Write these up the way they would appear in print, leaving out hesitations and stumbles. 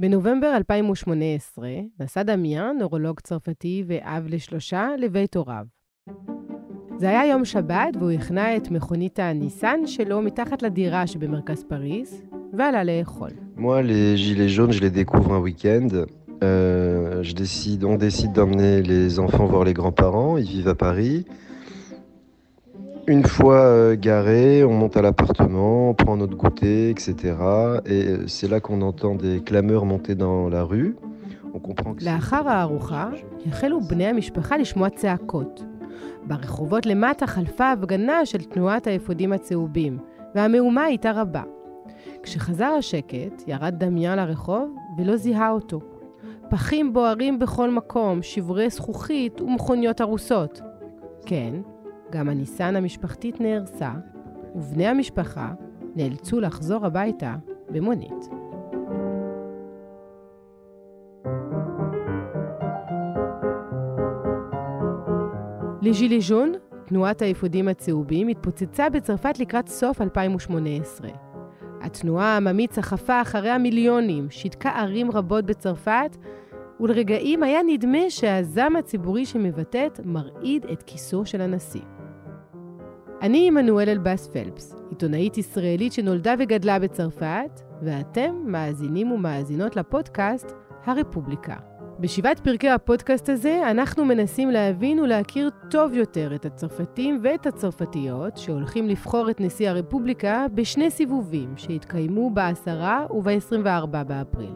בנובמבר 2018 נסע דמיאן, נורולוג צרפתי ואב לשלושה, לבית הוריו. זה היה יום שבת והוא הכנע את מכונית הניסן שלו מתחת לדירה שבמרכז פריז, ועלה לאכול. Moi, les gilets jaunes, je les découvre un week-end. On décide d'emmener les enfants voir les grands-parents, ils vivent à Paris. Une fois garé, on monte à l'appartement, on prend notre goûter, etc. Et c'est là qu'on entend des clameurs monter dans la rue. On comprend que... לאחר הארוחה, החלו בני המשפחה לשמוע צעקות. ברחובות למטה חלפה הפגנה של תנועת האפודים הצהובים, והמהומה הייתה רבה. כשחזר השקט, ירד דמיין לרחוב ולא זיהה אותו. פחים בוערים בכל מקום, שברי זכוכית ומכוניות הרוסות. כן, גם הניסן המשפחתית נהרסה, ובני המשפחה נאלצו לחזור הביתה במונית. לג'ילי ז'ון, תנועת האפודים הצהובים, התפוצצה בצרפת לקראת סוף 2018. התנועה העממית סחפה אחריה מיליונים, שיתקה ערים רבות בצרפת, ולרגעים היה נדמה שהזעם הציבורי שמבטאת מרעיד את כיסו של הנשיא. אני עמנואל אלבז פלפס, עיתונאית ישראלית שנולדה וגדלה בצרפת, ואתם מאזינים ומאזינות לפודקאסט הרפובליקה. בשבעת פרקי הפודקאסט הזה אנחנו מנסים להבין ולהכיר טוב יותר את הצרפתים ואת הצרפתיות שהולכים לבחור את נשיא הרפובליקה בשני סיבובים שהתקיימו ב-10 וב-24 באפריל.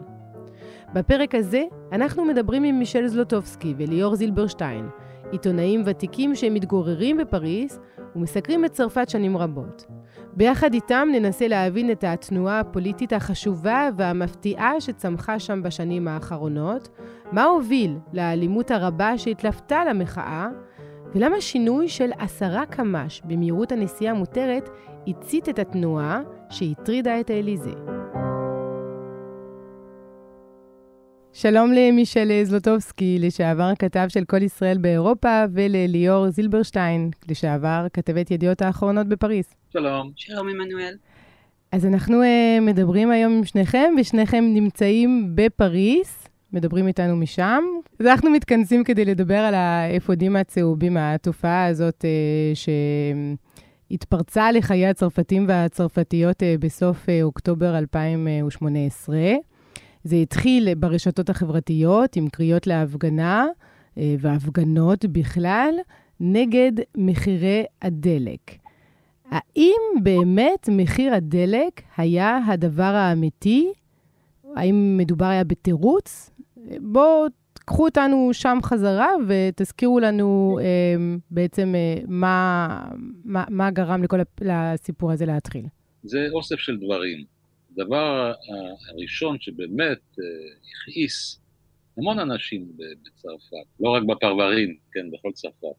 בפרק הזה אנחנו מדברים עם מישל זלוטובסקי וליאור זילברשטיין, עיתונאים ותיקים שמתגוררים בפריז ומסקרים את צרפת שנים רבות. ביחד איתם ננסה להבין את התנועה הפוליטית החשובה והמפתיעה שצמחה שם בשנים האחרונות, מה הוביל לאלימות הרבה שהתלפתה למחאה, ולמה שינוי של 10 קמ"ש במהירות הנסיעה המותרת הציט את התנועה שהטרידה את האליזה. שלום למישל זלוטובסקי, לשעבר כתב של כל ישראל באירופה, ולליאור זילברשטיין, לשעבר כתבת ידיעות האחרונות בפריז. שלום. שלום עמנואל. אז אנחנו מדברים היום עם שניכם, ושניכם נמצאים בפריז, מדברים איתנו משם. אז אנחנו מתכנסים כדי לדבר על האפודים הצהובים, התופעה הזאת שהתפרצה לחיי הצרפתים והצרפתיות בסוף אוקטובר 2018. זה התחיל ברשתות החברתיות עם קריאות להפגנה והפגנות בכלל נגד מחירי הדלק. האם באמת מחיר הדלק היה הדבר האמיתי? האם מדובר היה בתירוץ? בואו תקחו אותנו שם חזרה ותזכירו לנו בעצם מה גרם לכל הסיפור הזה להתחיל. זה אוסף של דברים. הדבר הראשון שבאמת הכעיס המון אנשים בצרפת, לא רק בפרברים, כן, בכל צרפת,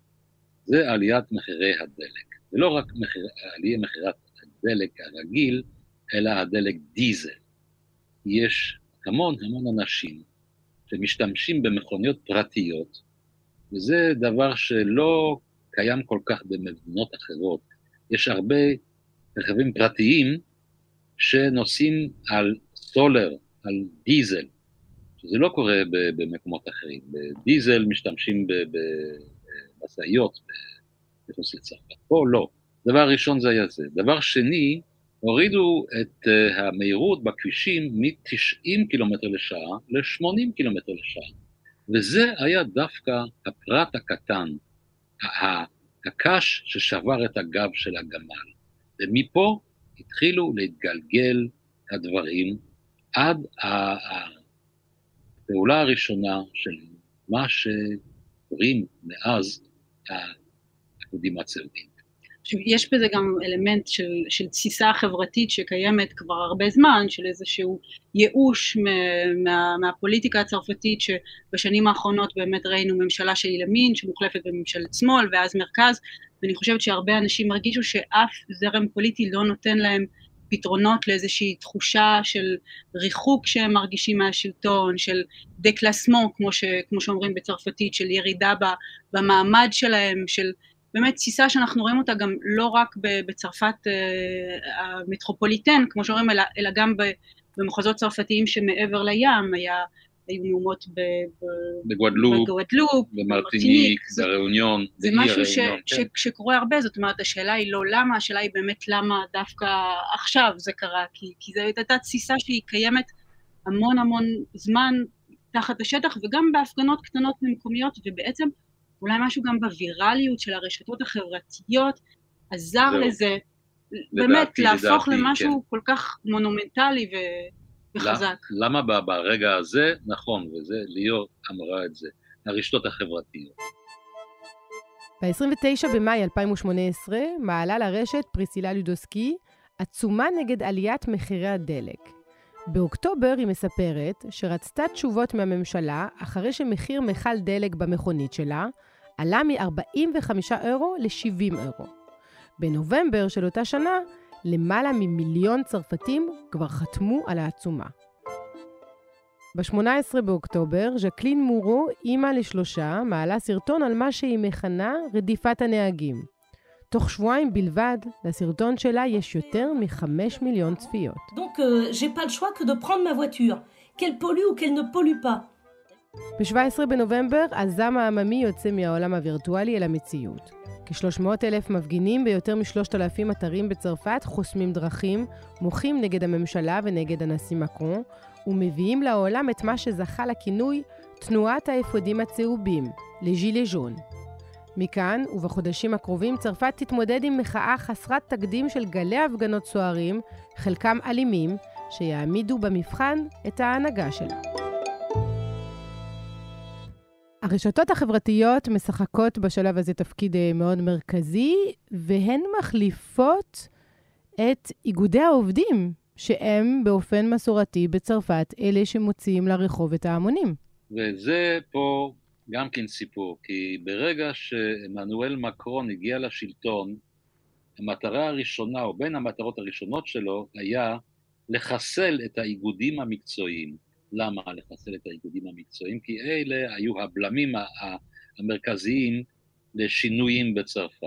זה עליית מחירי הדלק. ולא רק עליית מחירי הדלק הרגיל, אלא הדלק דיזל. יש המון אנשים שמשתמשים במכוניות פרטיות, וזה דבר שלא קיים כל כך במדינות אחרות. יש הרבה רכבים פרטיים, שנוסעים על סולר, על דיזל, שזה לא קורה במקומות אחרים. בדיזל משתמשים במשאיות, בחוץ לצרפת. פה לא. דבר ראשון זה היה זה. דבר שני, הורידו את המהירות בכבישים מ-90 קילומטר לשעה ל-80 קילומטר לשעה. וזה היה דווקא הפרט הקטן, הקש ששבר את הגב של הגמל. ומפה, התחילו להתגלגל הדברים עד הפעולה הראשונה של מה שקוראים מאז האפודים הצהובים. יש בזה גם אלמנט של תסיסה חברתית שקיימת כבר הרבה זמן, של איזשהו ייאוש מהפוליטיקה הצרפתית, שבשנים האחרונות באמת ראינו ממשלה של ימין שמוחלפת בממשלת שמאל ואז מרכז, ואני חושבת שהרבה אנשים מרגישו שאף זרם פוליטי לא נותן להם פתרונות לאיזושהי תחושה של ריחוק שהם מרגישים מהשלטון, של דקלסמון, כמו שאומרים בצרפתית, של ירידה במעמד שלהם, של באמת תסיסה שאנחנו רואים אותה גם לא רק בצרפת המטרופוליטן, כמו שאומרים, אלא גם במחוזות צרפתיים שמעבר לים, היו נאומות בגואדלופ, במרטיניק, ברעיוניון. זה משהו שקורה הרבה, זאת אומרת, השאלה היא לא למה, השאלה היא באמת למה דווקא עכשיו זה קרה, כי זו הייתה תסיסה שהיא קיימת המון המון זמן תחת השטח, וגם בהפגנות קטנות ומקומיות, ובעצם אולי משהו גם בווירליות של הרשתות החברתיות, עזר לזה באמת להפוך למשהו כל כך מונומנטלי וחזק. למה ברגע הזה? נכון, וזה ליאור אמרה את זה, הרשתות החברתיות. ב-29 במאי 2018 מעלה לרשת פריסילה לודוסקי עצומה נגד עליית מחירי הדלק. באוקטובר היא מספרת שרצתה תשובות מהממשלה אחרי שמחיר מכל דלק במכונית שלה עלה מ-45 אירו ל-70 אירו. בנובמבר של אותה שנה למעלה ממיליון צרפתים כבר חתמו על העצומה. ב-18 באוקטובר ז'קלין מורו, אימא ל3, מעלה סרטון על מה שהיא מכנה רדיפת הנהגים. תוך שבועיים בלבד, לסרטון שלה יש יותר מ5 מיליון צפיות. Donc j'ai pas le choix que de prendre ma voiture, qu'elle pollue ou qu'elle ne pollue pas. ב-17 בנובמבר הזעם העממי יוצא מהעולם הווירטואלי אל המציאות. כ300,000 מפגינים ביותר מ3,000 אתרים בצרפת חוסמים דרכים, מוחים נגד הממשלה ונגד הנשיא מקרון, ומביאים לעולם את מה שזכה לכינוי תנועת האפודים הצהובים, Gilets jaunes. מכאן, ובחודשים הקרובים, צרפת תתמודד עם מחאה חסרת תקדים של גלי הפגנות סוערים, חלקם אלימים, שיעמידו במבחן את ההנהגה שלה. הרשתות החברתיות משחקות בשלב הזה תפקיד מאוד מרכזי, והן מחליפות את איגודי העובדים, שהם באופן מסורתי בצרפת אלה שמוציאים לרחוב את ההמונים. וזה פה גם כן סיפור, כי ברגע שעמנואל מקרון הגיע לשלטון, המטרה הראשונה, או בין המטרות הראשונות שלו, היה לחסל את האיגודים המקצועיים. למה לחסל את האיגודים המקצועיים? כי אלה היו הבלמים המרכזיים לשינויים בצרפת.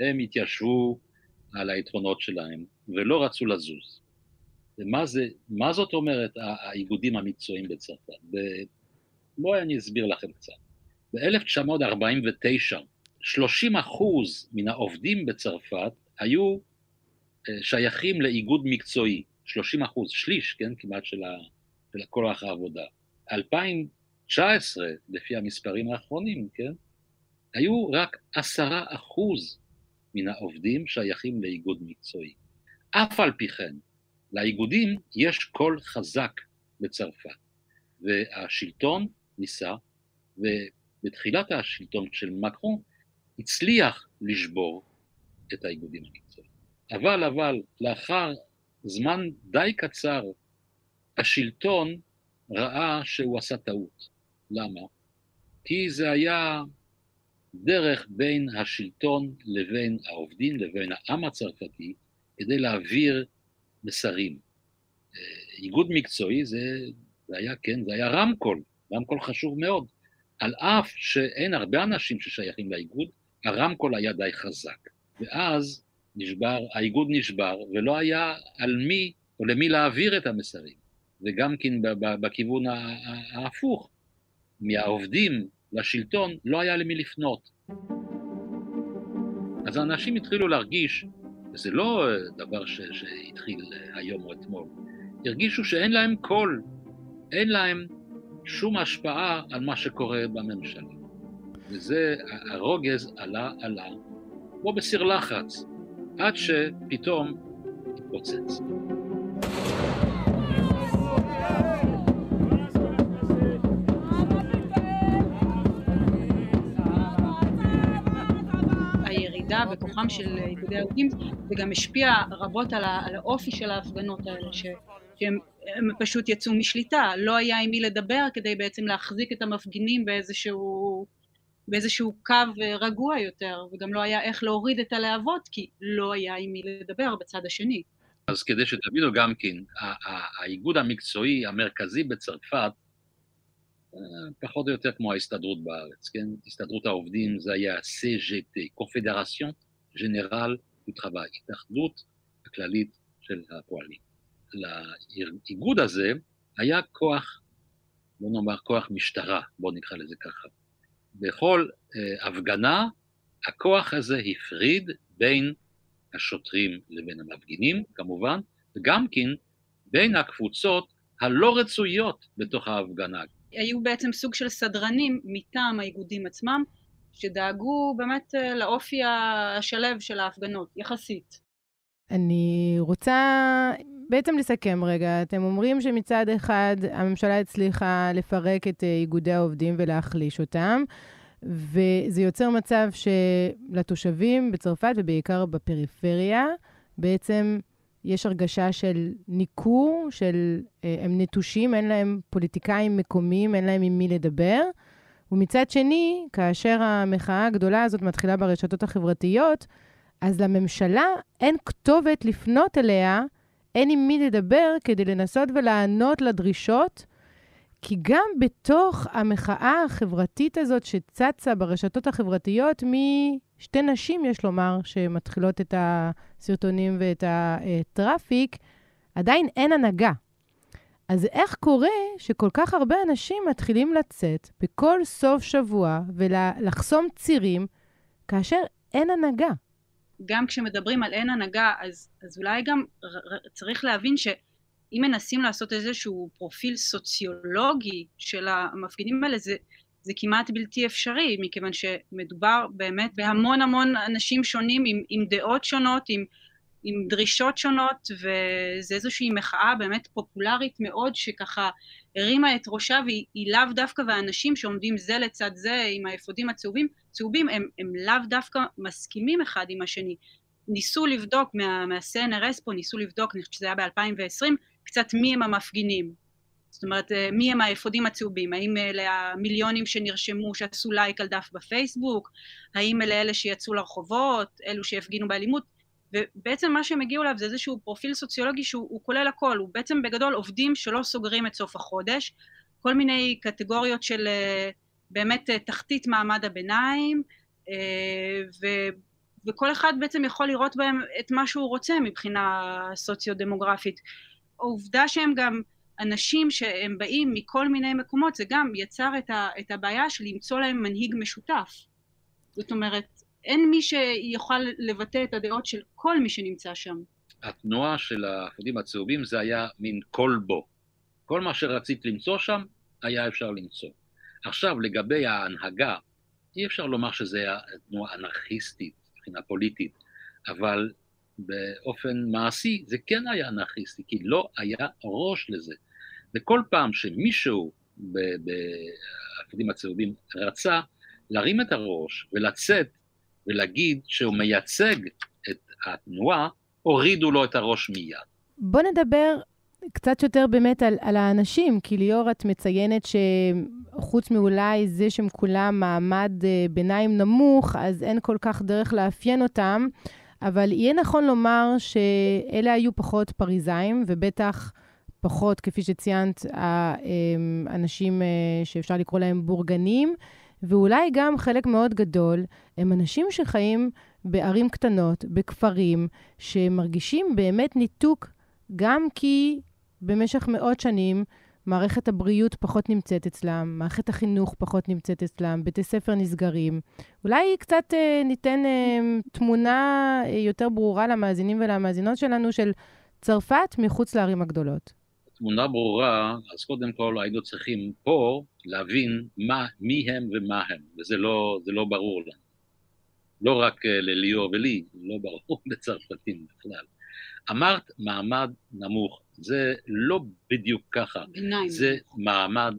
הם התיישבו על היתרונות שלהם, ולא רצו לזוז. מה זאת אומרת האיגודים המקצועיים בצרפת? בואי אני אסביר לכם קצת. ב-1949, 30% מן העובדים בצרפת היו שייכים לאיגוד מקצועי, 30%, שליש, כן, כמעט של כוח העבודה. 2019, לפי המספרים האחרונים, כן, היו רק 10% מן העובדים שייכים לאיגוד מקצועי. אף על פי כן, לאיגודים יש קול חזק בצרפת, והשלטון ניסה, ובתחילת השלטון של מקרון הצליח לשבור את האיגודים המקצועיים. אבל לאחר זמן די קצר, השלטון ראה שהוא עשה טעות. למה? כי זה היה דרך בין השלטון לבין העובדים, לבין העם הצרפתי, כדי להעביר מסרים. איגוד מקצועי זה היה רמקול. רמקול חשוב מאוד. על אף שאין הרבה אנשים ששייכים לאיגוד, הרמקול היה די חזק. ואז האיגוד נשבר, ולא היה על מי או למי להעביר את המסרים. וגם כן בכיוון ההפוך, מהעובדים לשלטון לא היה למי לפנות. אז האנשים התחילו להרגיש, וזה לא דבר שהתחיל היום או אתמול, הרגישו שאין להם קול, אין להם שום השפעה על מה שקורה בממשלה. וזה, הרוגז עלה, כמו בסיר לחץ, עד שפתאום התפוצץ. וכוחם של איגודי העובדים, זה גם השפיע רבות על האופי של ההפגנות האלה, שהם פשוט יצאו משליטה, לא היה עם מי לדבר כדי בעצם להחזיק את המפגינים באיזשהו קו רגוע יותר, וגם לא היה איך להוריד את הלהבות, כי לא היה עם מי לדבר בצד השני. אז כדי שתבינו גם כן, האיגוד המקצועי המרכזי בצרפת, פחות או יותר כמו ההסתדרות בארץ, כן? הסתדרות העובדים זה היה CGT, Confédération Générale du Travail, התאחדות הכללית של הפועלים. לאיגוד הזה היה כוח, בוא נאמר כוח משטרה, בוא נקרא לזה ככה. בכל הפגנה, הכוח הזה הפריד בין השוטרים לבין המפגינים, כמובן, וגם כן בין הקבוצות הלא רצויות בתוך ההפגנה. היו בעצם סוג של סדרנים מטעם האיגודים עצמם, שדאגו באמת לאופי השלב של ההפגנות, יחסית. אני רוצה בעצם לסכם רגע. אתם אומרים שמצד אחד הממשלה הצליחה לפרק את איגודי העובדים ולהחליש אותם, וזה יוצר מצב שלתושבים בצרפת ובעיקר בפריפריה, בעצם יש הרגשה של ניקור, של הם נטושים, אין להם פוליטיקאים מקומיים, אין להם עם מי לדבר. ומצד שני, כאשר המחאה הגדולה הזאת מתחילה ברשתות החברתיות, אז לממשלה אין כתובת לפנות אליה, אין עם מי לדבר כדי לנסות ולענות לדרישות, כי גם בתוך המחאה החברתית הזאת שצצה ברשתות החברתיות, משתי נשים יש לומר שמתחילות את הסרטונים ואת הטראפיק, עדיין אין הנהגה. אז איך קורה שכל כך הרבה אנשים מתחילים לצאת בכל סוף שבוע ולחסום צירים כאשר אין הנהגה? גם כשמדברים על אין הנהגה, אז אולי גם צריך להבין שאם מנסים לעשות איזשהו פרופיל סוציולוגי של המפגינים האלה, זה כמעט בלתי אפשרי, מכיוון שמדובר באמת בהמון המון אנשים שונים, עם דעות שונות, עם דרישות שונות, וזה איזושהי מחאה באמת פופולרית מאוד, שככה הרימה את ראשה, והיא לאו דווקא, והאנשים שעומדים זה לצד זה, עם האפודים הצהובים, הם לאו דווקא מסכימים אחד עם השני. ניסו לבדוק, מה-CNRS פה, ניסו לבדוק, אני חושבת שזה היה ב-2020, קצת מי הם המפגינים. זאת אומרת, מי הם האפודים הצהובים? האם אלה המיליונים שנרשמו, שעשו לייק על דף בפייסבוק? האם אלה אלה שיצאו לרחובות? אלו שהפגינו באלימות? ובעצם מה שהם הגיעו אליו זה איזשהו פרופיל סוציולוגי שהוא כולל הכל, הוא בעצם בגדול עובדים שלא סוגרים את סוף החודש, כל מיני קטגוריות של באמת תחתית מעמד הביניים, וכל אחד בעצם יכול לראות בהם את מה שהוא רוצה מבחינה סוציו-דמוגרפית. העובדה שהם גם אנשים שהם באים מכל מיני מקומות, זה גם יצר את הבעיה של למצוא להם מנהיג משותף. זאת אומרת, אין מי שיוכל לבטא את הדעות של כל מי שנמצא שם. התנועה של האפודים הצהובים זה היה מין קולבו. כל מה שרצית למצוא שם, היה אפשר למצוא. עכשיו, לגבי ההנהגה, אי אפשר לומר שזה היה תנועה אנרכיסטית, מבחינה פוליטית, אבל באופן מעשי זה כן היה אנרכיסטי, כי לא היה ראש לזה. וכל פעם שמישהו באפודים הצהובים רצה להרים את הראש ולצאת, ולהגיד שהוא מייצג את התנועה, הורידו לו את הראש מיד. בוא נדבר קצת יותר באמת על האנשים, כי ליאור, את מציינת שחוץ מאולי זה שהם כולם מעמד ביניים נמוך, אז אין כל כך דרך לאפיין אותם, אבל יהיה נכון לומר שאלה היו פחות פריזיים, ובטח פחות, כפי שציינת, האנשים שאפשר לקרוא להם בורגנים, ואולי גם חלק מאוד גדול הם אנשים שחיים בערים קטנות, בכפרים, שמרגישים באמת ניתוק, גם כי במשך מאות שנים מערכת הבריאות פחות נמצאת אצלם, מערכת החינוך פחות נמצאת אצלם, בתי ספר נסגרים. אולי קצת ניתן תמונה יותר ברורה למאזינים ולמאזינות שלנו של צרפת מחוץ לערים הגדולות. תמונה ברורה, אז קודם כל היינו צריכים פה להבין מי הם ומה הם, וזה לא ברור לנו. לא רק לליאור ולי, לא ברור לצרפתים בכלל. אמרת מעמד נמוך, זה לא בדיוק ככה. ביניים. זה מעמד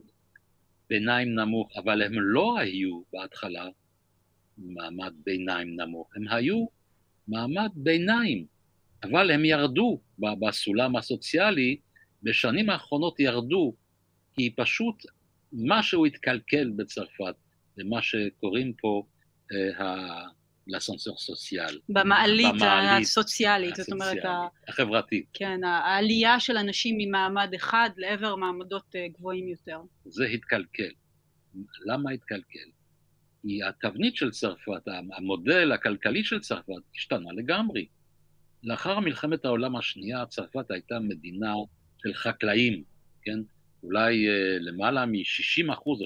ביניים נמוך, אבל הם לא היו בהתחלה מעמד ביניים נמוך, הם היו מעמד ביניים, אבל הם ירדו בסולם הסוציאלי, בשנים האחרונות ירדו, כי פשוט משהו התקלקל בצרפת, ומה שקוראים פה לסנסור סוציאל. במעלית הסוציאלית, זאת אומרת, החברתית. כן, העלייה של אנשים ממעמד אחד לעבר מעמדות גבוהים יותר. זה התקלקל. למה התקלקל? כי התבנית של צרפת, המודל הכלכלי של צרפת, השתנה לגמרי. לאחר מלחמת העולם השנייה, צרפת הייתה מדינה של חקלאים, כן? אולי למעלה מ-60% או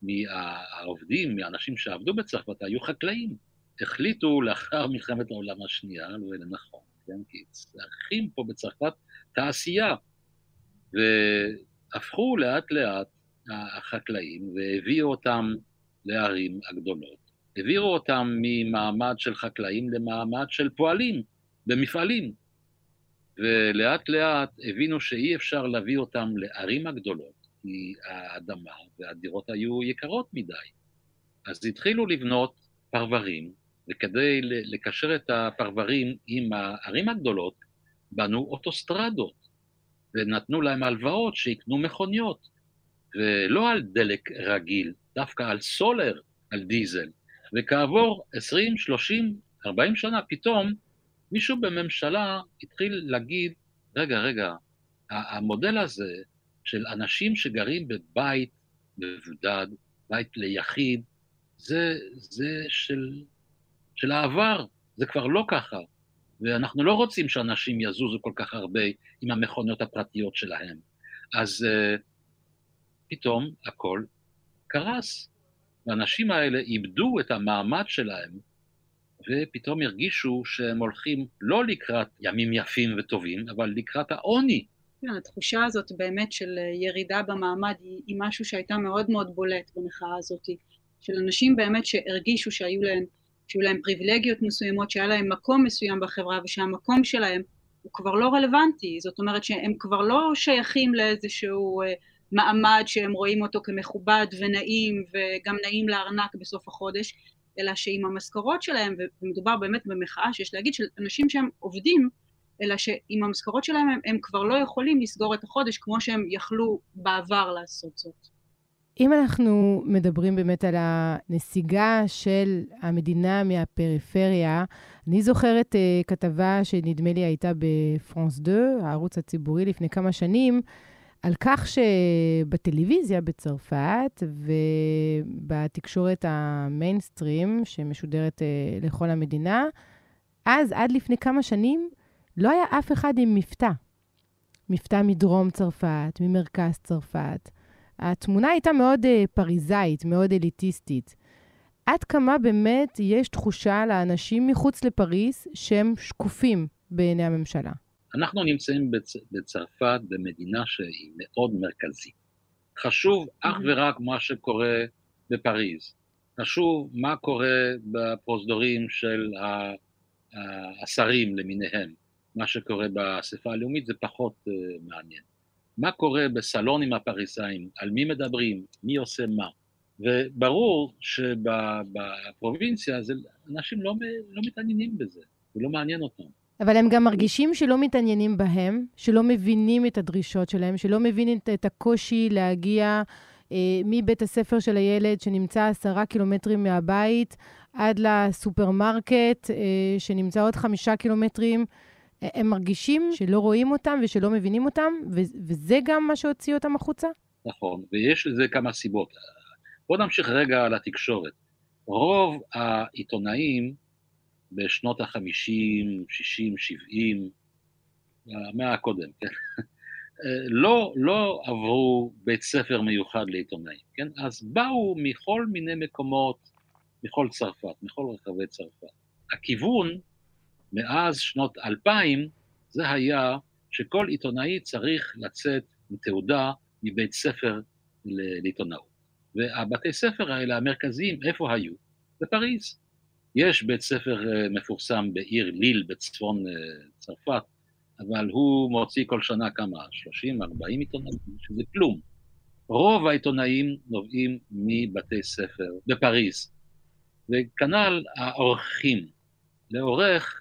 70% מהעובדים, מהאנשים שעבדו בצרפת, היו חקלאים. החליטו לאחר מלחמת העולם השנייה, ואלה נכון, כן? כי צריכים פה בצרפת תעשייה, והפכו לאט לאט החקלאים, והביאו אותם לערים הגדולות. הביאו אותם ממעמד של חקלאים למעמד של פועלים, במפעלים. ולאט לאט הבינו שאי אפשר להביא אותם לערים הגדולות, כי האדמה והדירות היו יקרות מדי. אז התחילו לבנות פרברים, וכדי לקשר את הפרברים עם הערים הגדולות, בנו אוטוסטרדות, ונתנו להם הלוואות שיקנו מכוניות, ולא על דלק רגיל, דווקא על סולר, על דיזל. וכעבור 20, 30, 40 שנה, פתאום מישהו בממשלה התחיל להגיד, רגע, המודל הזה של אנשים שגרים בבית מבודד, בית ליחיד, זה של העבר, זה כבר לא ככה. ואנחנו לא רוצים שאנשים יזוזו כל כך הרבה עם המכוניות הפרטיות שלהם. אז פתאום הכל קרס. והאנשים האלה איבדו את המעמד שלהם, ופתאום הרגישו שהם הולכים לא לקראת ימים יפים וטובים, אבל לקראת העוני. התחושה הזאת באמת של ירידה במעמד היא משהו שהייתה מאוד מאוד בולט במחאה הזאת, של אנשים באמת שהרגישו שהיו להם פריבילגיות מסוימות, שהיה להם מקום מסוים בחברה, ושהמקום שלהם הוא כבר לא רלוונטי, זאת אומרת שהם כבר לא שייכים לאיזשהו מעמד שהם רואים אותו כמכובד ונעים וגם נעים לארנק בסוף החודש, אלא שעם המשכורות שלהם, ומדובר באמת במחאה שיש להגיד של אנשים שהם עובדים, אלא שעם המשכורות שלהם הם כבר לא יכולים לסגור את החודש כמו שהם יכלו בעבר לעשות זאת. אם אנחנו מדברים באמת על הנסיגה של המדינה מהפריפריה, אני זוכרת כתבה שנדמה לי הייתה בפרנס 2, הערוץ הציבורי לפני כמה שנים, על כך שבטלוויזיה בצרפת ובתקשורת המיינסטרים שמשודרת לכל המדינה, אז עד לפני כמה שנים לא היה אף אחד עם מבטא. מבטא מדרום צרפת, ממרכז צרפת. התמונה הייתה מאוד פריזאית, מאוד אליטיסטית. עד כמה באמת יש תחושה לאנשים מחוץ לפריז שהם שקופים בעיני הממשלה? אנחנו נמצאים בצרפת, במדינה שהיא מאוד מרכזית. חשוב אך ורק מה שקורה בפריז. חשוב מה קורה בפרוזדורים של השרים למיניהם. מה שקורה באספה הלאומית זה פחות מעניין. מה קורה בסלונים הפריזאים, על מי מדברים, מי עושה מה. וברור שבפרובינציה אנשים לא מתעניינים בזה, ולא מעניין אותם. אבל הם גם מרגישים שלא מתעניינים בהם, שלא מבינים את הדרישות שלהם, שלא מבינים את הקושי להגיע מבית הספר של הילד שנמצא 10 קילומטרים מהבית, עד לסופרמרקט שנמצא עוד 5 קילומטרים. הם מרגישים שלא רואים אותם ושלא מבינים אותם, וזה גם מה שהוציא אותם החוצה? נכון, ויש לזה כמה סיבות. בוא נמשיך רגע על התקשורת. רוב העיתונאים, בשנות ה-50, 60, 70, המאה הקודם, כן? לא עברו בית ספר מיוחד לעיתונאים, כן? אז באו מכל מיני מקומות, מכל צרפת, מכל רחבי צרפת. הכיוון, מאז שנות 2000, זה היה שכל עיתונאי צריך לצאת עם תעודה מבית ספר לעיתונאות. והבתי ספר האלה המרכזיים, איפה היו? בפריז. יש בית ספר מפורסם בעיר ליל בצפון צרפת, אבל הוא מוציא כל שנה כמה, 30, 40 עיתונאים, שזה כלום. רוב העיתונאים נובעים מבתי ספר בפריז. וכנ"ל העורכים. לעורך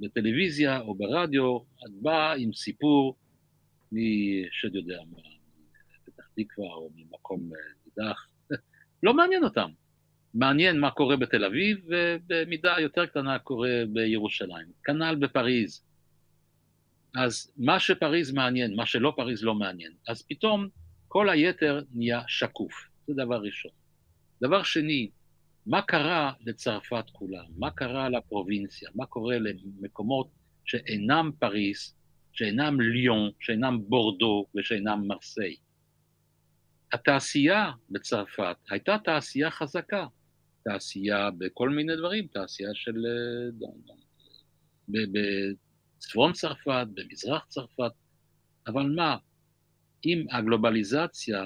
בטלוויזיה או ברדיו, את באה עם סיפור משד יודע מה, פתח תקווה או ממקום נידח, לא מעניין אותם. מעניין מה קורה בתל אביב, ובמידה יותר קטנה קורה בירושלים. כנ"ל בפריז. אז מה שפריז מעניין, מה שלא פריז לא מעניין. אז פתאום כל היתר נהיה שקוף. זה דבר ראשון. דבר שני, מה קרה לצרפת כולה, מה קרה לפרובינציה, מה קורה למקומות שאינם פריס, שאינם ליון, שאינם בורדו ושאינם מרסיי. התעשייה בצרפת הייתה תעשייה חזקה, תעשייה בכל מיני דברים, תעשייה של בצפון צרפת, במזרח צרפת, אבל מה, עם הגלובליזציה,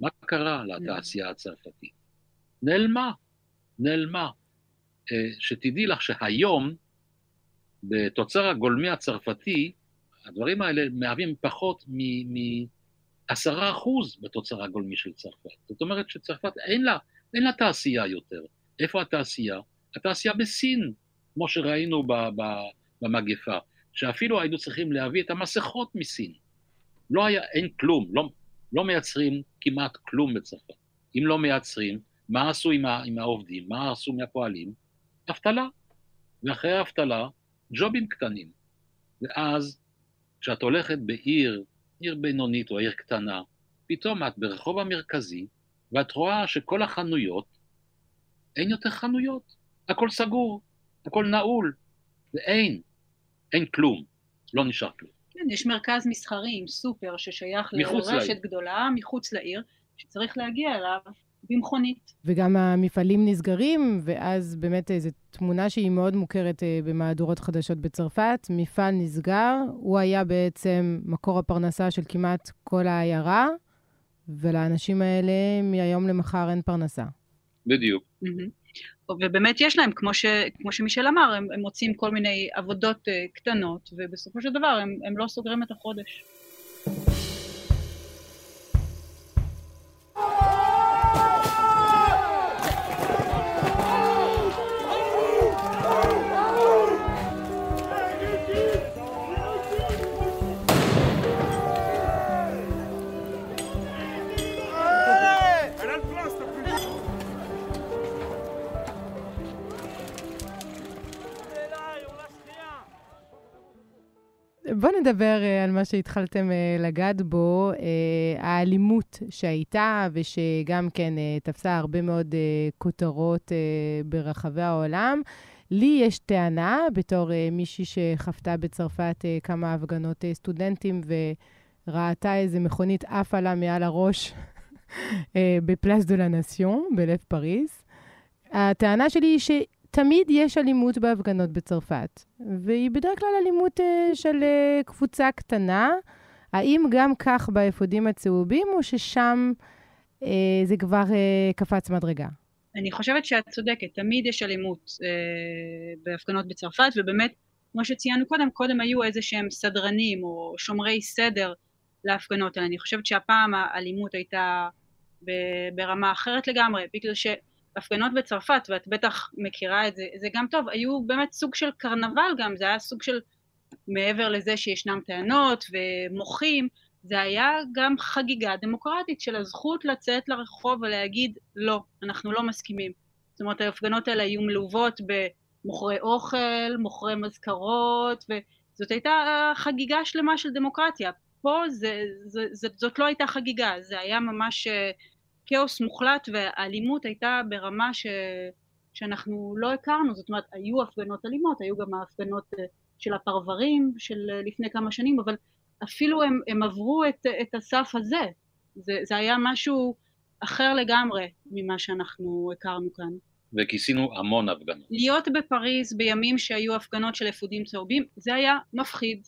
מה קרה לתעשייה הצרפתית? נעלמה. שתדעי לך שהיום, בתוצר הגולמי הצרפתי, הדברים האלה מהווים פחות מ-10% בתוצר הגולמי של צרפת. זאת אומרת שצרפת אין לה תעשייה יותר. איפה התעשייה? התעשייה בסין, כמו שראינו במגפה, שאפילו היינו צריכים להביא את המסכות מסין. אין כלום, לא מייצרים כמעט כלום בצרפת. אם לא מייצרים, מה עשו עם העובדים? מה עשו מהפועלים? אבטלה. ואחרי האבטלה, ג'ובים קטנים. ואז, כשאת הולכת בעיר בינונית או עיר קטנה, פתאום את ברחוב המרכזי, ואת רואה שכל החנויות, אין יותר חנויות. הכל סגור, הכל נעול, ואין כלום, לא נשאר כלום. כן, יש מרכז מסחרים, סופר, ששייך לרשת גדולה, מחוץ לעיר, שצריך להגיע אליו במכונית. וגם המפעלים נסגרים, ואז באמת איזו תמונה שהיא מאוד מוכרת במהדורות חדשות בצרפת, מפעל נסגר, הוא היה בעצם מקור הפרנסה של כמעט כל העיירה, ולאנשים האלה מהיום למחר אין פרנסה. בדיוק. ובאמת יש להם, כמו שמישל אמר, הם מוצאים כל מיני עבודות קטנות, ובסופו של דבר הם לא סוגרים את החודש. בוא נדבר על מה שהתחלתם לגעת בו, האלימות שהייתה ושגם כן תפסה הרבה מאוד כותרות ברחבי העולם. לי יש טענה בתור מישהי שחפתה בצרפת כמה הפגנות סטודנטים וראתה איזה מכונית אף עלה מעל הראש בפלאס דו לה נסיון, בלב פריז. הטענה שלי היא תמיד יש אלימות בהפגנות בצרפת, והיא בדרך כלל אלימות של קבוצה קטנה. האם גם כך באפודים הצהובים, או ששם זה כבר קפץ מדרגה? אני חושבת שאת צודקת, תמיד יש אלימות בהפגנות בצרפת, ובאמת, כמו שציינו קודם היו איזה שהם סדרנים או שומרי סדר להפגנות האלה. אני חושבת שהפעם האלימות הייתה ברמה אחרת לגמרי, בגלל ש... הפגנות בצרפת, ואת בטח מכירה את זה, זה גם טוב, היו באמת סוג של קרנבל גם, זה היה סוג של, מעבר לזה שישנם טענות ומוחים, זה היה גם חגיגה דמוקרטית של הזכות לצאת לרחוב ולהגיד, לא, אנחנו לא מסכימים. זאת אומרת, ההפגנות האלה היו מלוות במוכרי אוכל, מוכרי מזכרות, וזאת הייתה חגיגה שלמה של דמוקרטיה. פה זאת לא הייתה חגיגה, זה היה ממש... כאוס מוחלט, והאלימות הייתה ברמה שאנחנו לא הכרנו. זאת אומרת, היו הפגנות אלימות, היו גם ההפגנות של הפרברים של לפני כמה שנים, אבל אפילו הם עברו את הסף הזה. זה היה משהו אחר לגמרי ממה שאנחנו הכרנו כאן. וכיסינו המון הפגנות. להיות בפריז בימים שהיו הפגנות של אפודים צהובים, זה היה מפחיד.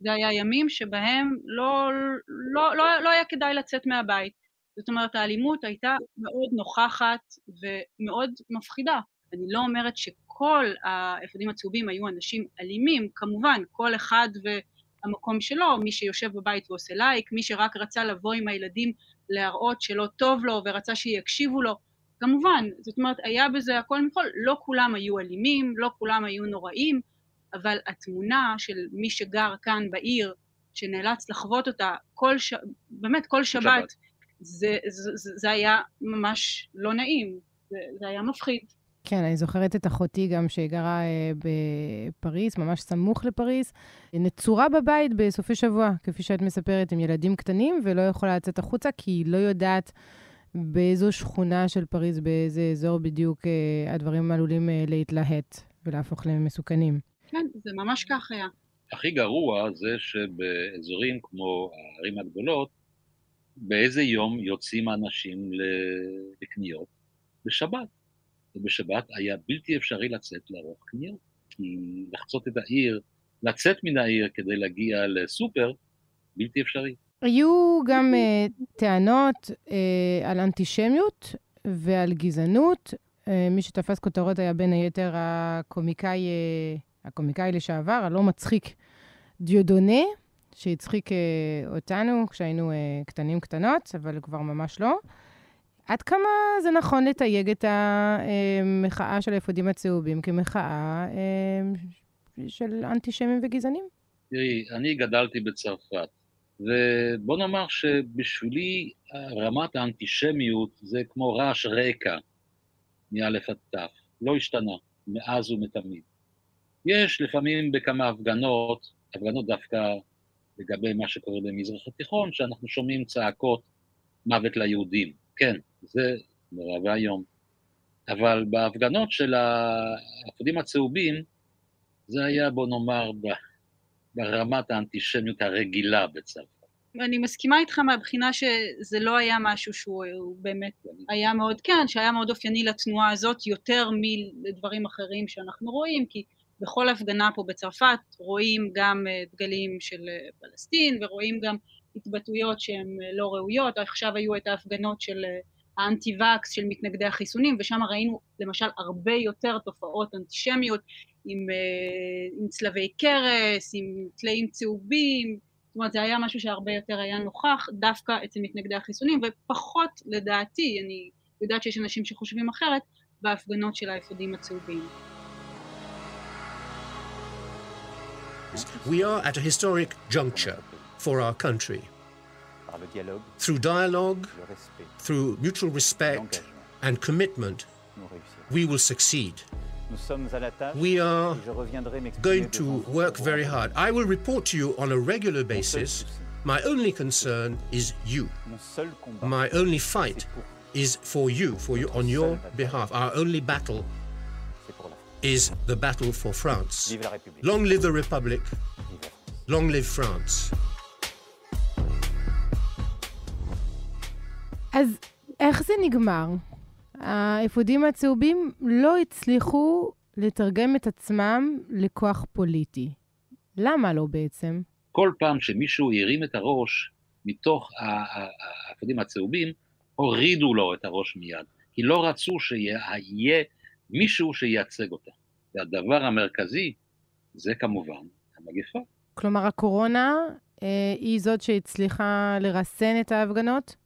זה היה ימים שבהם לא היה כדאי לצאת מהבית. זאת אומרת, האלימות הייתה מאוד נוכחת ומאוד מפחידה. אני לא אומרת שכל האפודים הצהובים היו אנשים אלימים, כמובן, כל אחד והמקום שלו, מי שיושב בבית ועושה לייק, מי שרק רצה לבוא עם הילדים להראות שלא טוב לו ורצה שיקשיבו לו, כמובן. זאת אומרת, היה בזה הכל מכל, לא כולם היו אלימים, לא כולם היו נוראים, אבל התמונה של מי שגר כאן בעיר, שנאלץ לחוות אותה באמת כל שבת, זה היה ממש לא נעים, זה היה מפחיד. כן, אני זוכרת את אחותי גם שגרה בפריז, ממש סמוך לפריז, נצורה בבית בסופי שבוע, כפי שאת מספרת, עם ילדים קטנים, ולא יכולה לצאת החוצה, כי היא לא יודעת באיזו שכונה של פריז, באיזה אזור בדיוק הדברים עלולים להתלהט ולהפוך למסוכנים. כן, זה ממש כך היה. הכי גרוע זה שבאזורים כמו הערים הגדולות, באיזה יום יוצאים האנשים לקניות? בשבת. ובשבת היה בלתי אפשרי לצאת לערוך קניות, כי לחצות את העיר, לצאת מן העיר כדי להגיע לסופר, בלתי אפשרי. היו גם טענות על אנטישמיות ועל גזענות. מי שתפס כותרות היה בין היתר הקומיקאי לשעבר, הלא מצחיק דיודונה, שהצחיק אותנו כשהיינו קטנים קטנות, אבל כבר ממש לא. עד כמה זה נכון לתייג את המחאה של האפודים הצהובים כמחאה של אנטישמים וגזענים? תראי, אני גדלתי בצרפת. ובוא נאמר שבשבילי רמת האנטישמיות זה כמו רעש רקע מאלף עד תף, לא השתנה מאז ומתמיד. יש לפעמים בכמה הפגנות דווקא לגבי מה שקורה במזרח התיכון, שאנחנו שומעים צעקות מוות ליהודים. כן, זה נורא והיום. אבל בהפגנות של האפודים הצהובים, זה היה בוא נאמר ברמת האנטישמיות הרגילה בצרפת. אני מסכימה איתך מהבחינה שזה לא היה משהו שהוא באמת היה מאוד, כן, שהיה מאוד אופייני לתנועה הזאת יותר מדברים אחרים שאנחנו רואים, כי בכל הפגנה פה בצרפת רואים גם דגלים של פלסטין ורואים גם התבטאויות שהן לא ראויות. עכשיו היו את ההפגנות של האנטיווקס, של מתנגדי החיסונים, ושם ראינו למשל הרבה יותר תופעות אנטישמיות עם צלבי קרס, עם טלאים צהובים, זאת אומרת זה היה משהו שהרבה יותר היה נוכח דווקא אצל מתנגדי החיסונים, ופחות לדעתי, אני יודעת שיש אנשים שחושבים אחרת, בהפגנות של האפודים הצהובים. We are at a historic juncture for our country. Through dialogue, through mutual respect and commitment, we will succeed. We are going to work very hard. I will report to you on a regular basis. My only concern is you. My only fight is for you on your behalf. Our only battle is the battle for France. Long live the Republic. Long live France. אז איך זה נגמר? האפודים הצהובים לא הצליחו לתרגם את עצמם לכוח פוליטי. למה לא בעצם? כל פעם שמישהו הרים את הראש מתוך האפודים הצהובים, הורידו לו את הראש מיד. כי לא רצו שיהיה מישהו שייצג אותם. והדבר המרכזי זה כמובן המגפה. כלומר, הקורונה היא זאת שהצליחה לרסן את ההפגנות?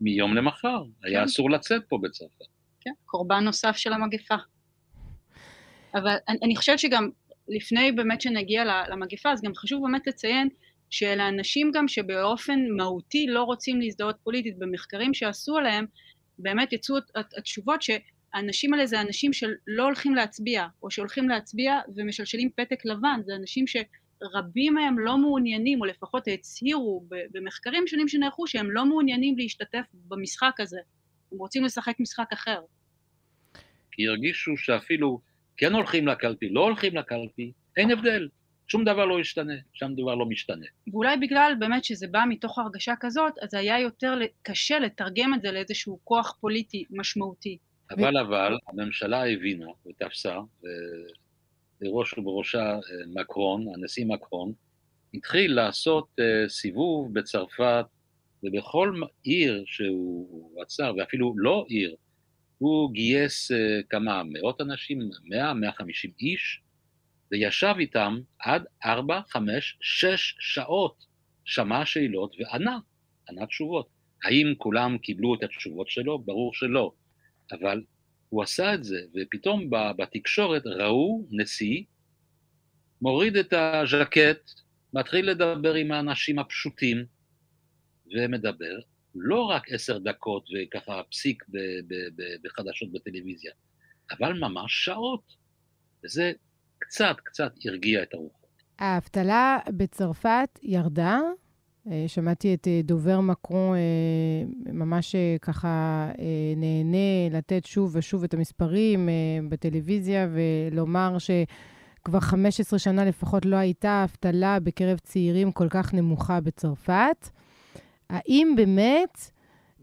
מיום למחר. היה אסור לצאת פה בצרפת. כן, קורבן נוסף של המגפה. אבל אני חושבת שגם לפני באמת שנגיע למגפה, אז גם חשוב באמת לציין שאלה אנשים גם שבאופן מהותי לא רוצים להזדהות פוליטית. במחקרים שעשו עליהם, באמת יצאו התשובות שהאנשים האלה זה אנשים שלא הולכים להצביע, או שהולכים להצביע ומשלשלים פתק לבן. זה אנשים שרבים מהם לא מעוניינים, או לפחות הצהירו במחקרים שונים שנערכו, שהם לא מעוניינים להשתתף במשחק הזה. הם רוצים לשחק משחק אחר. כי הרגישו שאפילו כן הולכים לקלפי, לא הולכים לקלפי, אין הבדל. שום דבר לא ישתנה, שום דבר לא משתנה. ואולי בגלל באמת שזה בא מתוך הרגשה כזאת, אז היה יותר קשה לתרגם את זה לאיזשהו כוח פוליטי משמעותי. אבל הממשלה הבינה ותפסה, בראש ובראשה מקרון, הנשיא מקרון, התחיל לעשות סיבוב בצרפת, ובכל עיר שהוא עצר, ואפילו לא עיר, הוא גייס כמה מאות אנשים, 100-150 איש, וישב איתם עד 4-5-6 שעות, שמע שאלות וענה תשובות. האם כולם קיבלו את התשובות שלו? ברור שלא. אבל הוא עשה את זה, ופתאום בתקשורת ראו נשיא, מוריד את הז'קט, מתחיל לדבר עם האנשים הפשוטים, ומדבר לא רק 10 דקות וככה פסיק בחדשות בטלוויזיה, אבל ממש שעות. וזה קצת הרגיע את הרוחות. האבטלה בצרפת ירדה. שמעתי את דובר מקרון ממש ככה נהנה לתת שוב ושוב את המספרים בטלוויזיה, ולומר שכבר 15 שנה לפחות לא הייתה אבטלה בקרב צעירים כל כך נמוכה בצרפת. האם באמת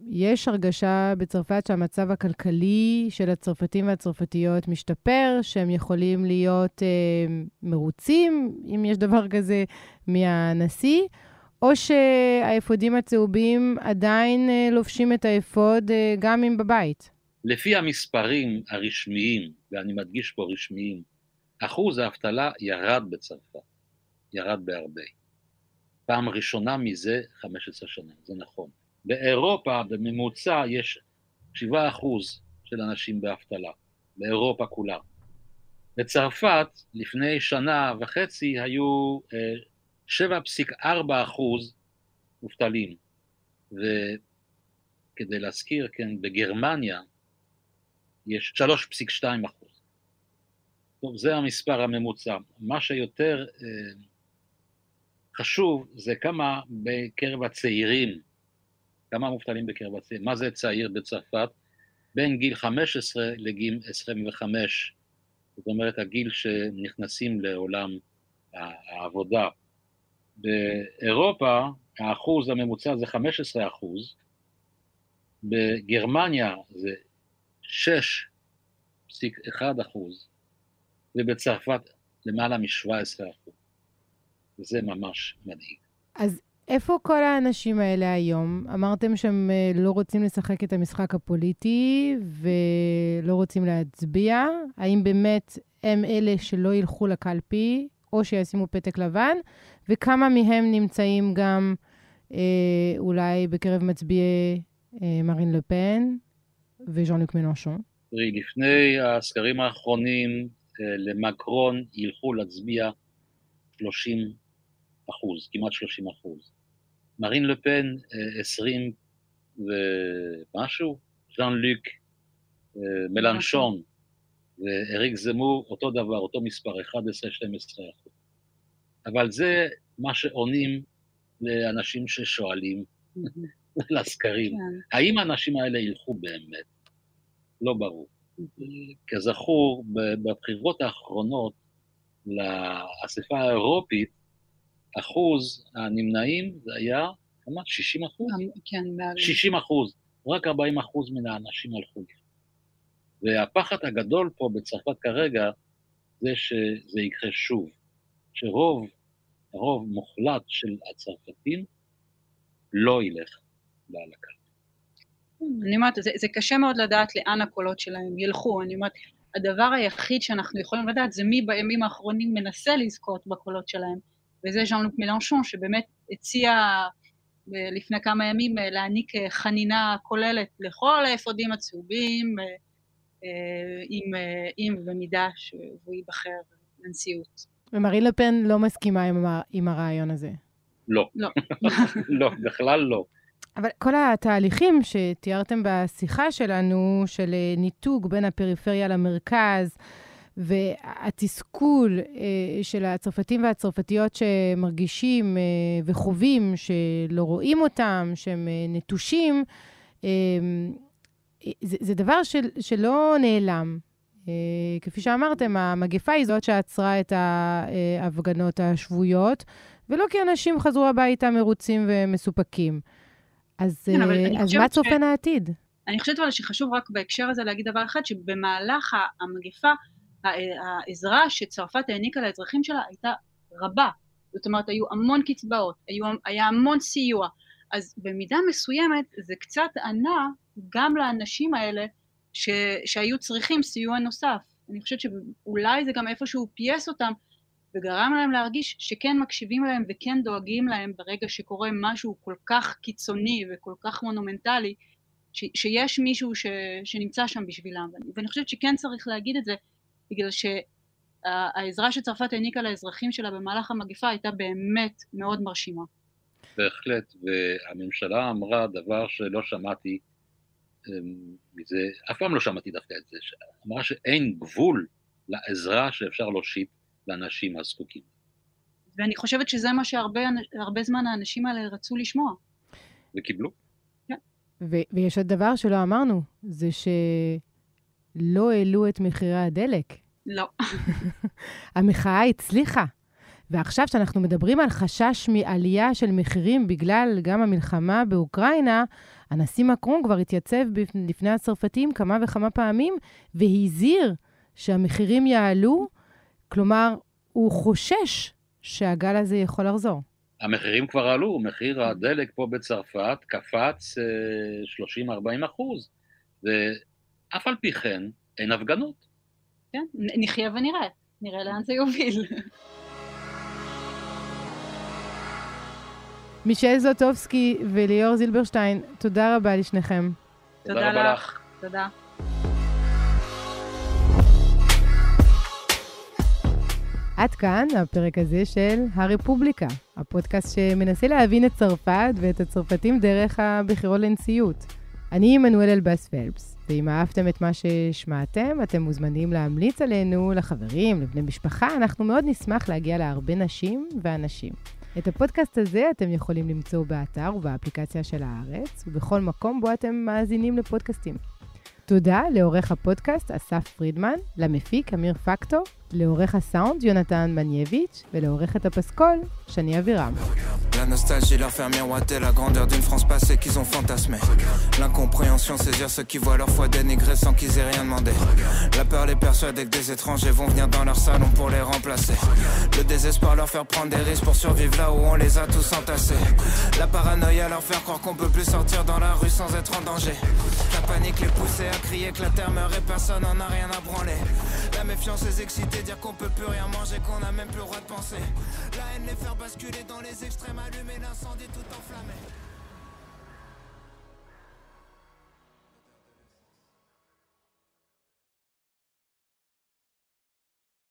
יש הרגשה בצרפת שהמצב הכלכלי של הצרפתים והצרפתיות משתפר, שהם יכולים להיות מרוצים, אם יש דבר כזה, מהנשיא, או שהאפודים הצהובים עדיין לובשים את האפוד גם אם בבית? לפי המספרים הרשמיים, ואני מדגיש פה רשמיים, אחוז האבטלה ירד בצרפת, ירד בהרבה. פעם ראשונה מזה 15 שנה, זה נכון. באירופה בממוצע יש 7% של אנשים באבטלה, באירופה כולה. בצרפת לפני שנה וחצי היו 7.4% מובטלים, וכדי להזכיר, כן, בגרמניה יש 3.2%. טוב, זה המספר הממוצע. מה שיותר חשוב זה כמה בקרב הצעירים, כמה מובטלים בקרב הצעירים. מה זה צעיר בצרפת? בין גיל 15 לגיל 25, זאת אומרת הגיל שנכנסים לעולם העבודה. באירופה האחוז הממוצע זה 15%, בגרמניה זה 6.1%, ובצרפת למעלה מ-17%. זה ממש מדהיג. אז איפה כל האנשים האלה היום? אמרתם שהם לא רוצים לשחק את המשחק הפוליטי ולא רוצים להצביע. האם באמת הם אלה שלא ילכו לקלפי או שישימו פתק לבן? וכמה מהם נמצאים גם אולי בקרב מצביעי מרין לפן וז'אן לוק מלנשון? לפני הסקרים האחרונים למקרון ילכו להצביע 30%, כמעט 30%. מרין לפן 20 ומשהו, ז'אן לוק מלנשון ואריק זמור אותו דבר, אותו מספר 11-12%. אבל זה מה שעונים לאנשים ששואלים לסקרים. האם האנשים האלה ילכו באמת? לא ברור. כזכור, בבחירות האחרונות לאספה האירופית, אחוז הנמנעים זה היה, כמה? 60%? כן, 60%. רק 40% מן האנשים הלכו. והפחד הגדול פה בצרפת כרגע, זה שזה יקרה שוב. שרוב מוחלט של הצרפתים לא ילך להלקה. אני אומרת, זה קשה מאוד לדעת לאן הקולות שלהם ילכו. אני אומרת, הדבר היחיד שאנחנו יכולים לדעת, זה מי בימים האחרונים מנסה לזכות בקולות שלהם. וזה ז'אן לוק מלנשון, שבאמת הציע לפני כמה ימים להעניק חנינה כוללת לכל האפודים הצהובים, אם במידה שהוא ייבחר לנשיאות. ומרין לפן לא מסכימה עם הרעיון הזה? לא. לא, בכלל לא. אבל כל התהליכים שתיארתם בשיחה שלנו, של ניתוק בין הפריפריה למרכז, והתסכול של הצרפתים והצרפתיות שמרגישים וחווים שלא רואים אותם, שהם נטושים, זה דבר שלא נעלם. כפי שאמרתם, המגפה היא זאת שעצרה את ההפגנות השבועיות, ולא כי אנשים חזרו הביתה מרוצים ומסופקים. אז מה צופן העתיד? אני חושבת אבל שחשוב רק בהקשר הזה להגיד דבר אחד, שבמהלך המגפה, העזרה שצרפת העניקה לאזרחים שלה הייתה רבה. זאת אומרת, היו המון קצבאות, היה המון סיוע. אז במידה מסוימת זה קצת ענה גם לאנשים האלה שהיו צריכים סיוע נוסף. אני חושבת שאולי זה גם איפשהו פייס אותם וגרם להם להרגיש שכן מקשיבים להם וכן דואגים להם ברגע שקורה משהו כל כך קיצוני וכל כך מונומנטלי, שיש מישהו שנמצא שם בשבילם. ואני חושבת שכן צריך להגיד את זה, בגלל שהעזרה שצרפת העניקה לאזרחים שלה במהלך המגפה הייתה באמת מאוד מרשימה. בהחלט, והממשלה אמרה דבר שלא שמעתי, מזה, אף פעם לא שמעתי דווקא את זה, אמרה שאין גבול לעזרה שאפשר להושיט לאנשים הזקוקים. ואני חושבת שזה מה שהרבה זמן האנשים האלה רצו לשמוע. וקיבלו. ויש עוד דבר שלא אמרנו, זה שלא העלו את מחירי הדלק. לא. המחאה הצליחה. ועכשיו שאנחנו מדברים על חשש מעלייה של מחירים בגלל גם המלחמה באוקראינה, הנשיא מקרון כבר התייצב לפני הצרפתים כמה וכמה פעמים, והזהיר שהמחירים יעלו, כלומר, הוא חושש שהגל הזה יכול לחזור. המחירים כבר עלו, מחיר הדלק פה בצרפת קפץ 30-40%, ואף על פי כן אין הפגנות. כן, נחיה ונראה, נראה לאן זה יוביל. מישל זלוטובסקי וליאור זילברשטיין, תודה רבה לשניכם. תודה רבה לך. תודה. עד כאן הפרק הזה של הרפובליקה, הפודקאסט שמנסה להבין את צרפת ואת הצרפתים דרך הבחירות לנשיאות. אני עמנואל אלבז פלפס, ואם אהבתם את מה ששמעתם, אתם מוזמנים להמליץ עלינו, לחברים, לבני משפחה, אנחנו מאוד נשמח להגיע להרבה נשים ואנשים. את הפודקאסט הזה אתם יכולים למצוא באתר ובאפליקציה של הארץ, ובכל מקום בו אתם מאזינים לפודקאסטים. תודה לעורך הפודקאסט אסף פרידמן, למפיק אמיר פקטור, לעורך הסאונד יונתן מניאביץ' ולעורכת הפסקול שני אבירם. La nostalgie leur fait miroiter la grandeur d'une France passée qu'ils ont fantasmée. L'incompréhension saisir ceux qui voient leur foi dénigrée sans qu'ils aient rien demandé. La peur les persuade que des étrangers vont venir dans leur salon pour les remplacer. Le désespoir leur faire prendre des risques pour survivre là où on les a tous entassés. La paranoïa leur faire croire qu'on peut plus sortir dans la rue sans être en danger. La panique les poussait à crier que la terre meurt et personne n'en a rien à branler. La méfiance les excitait, dire qu'on peut plus rien manger, qu'on n'a même plus le droit de penser. La haine les faire basculer dans les extrêmes, allumer l'incendie tout enflammé.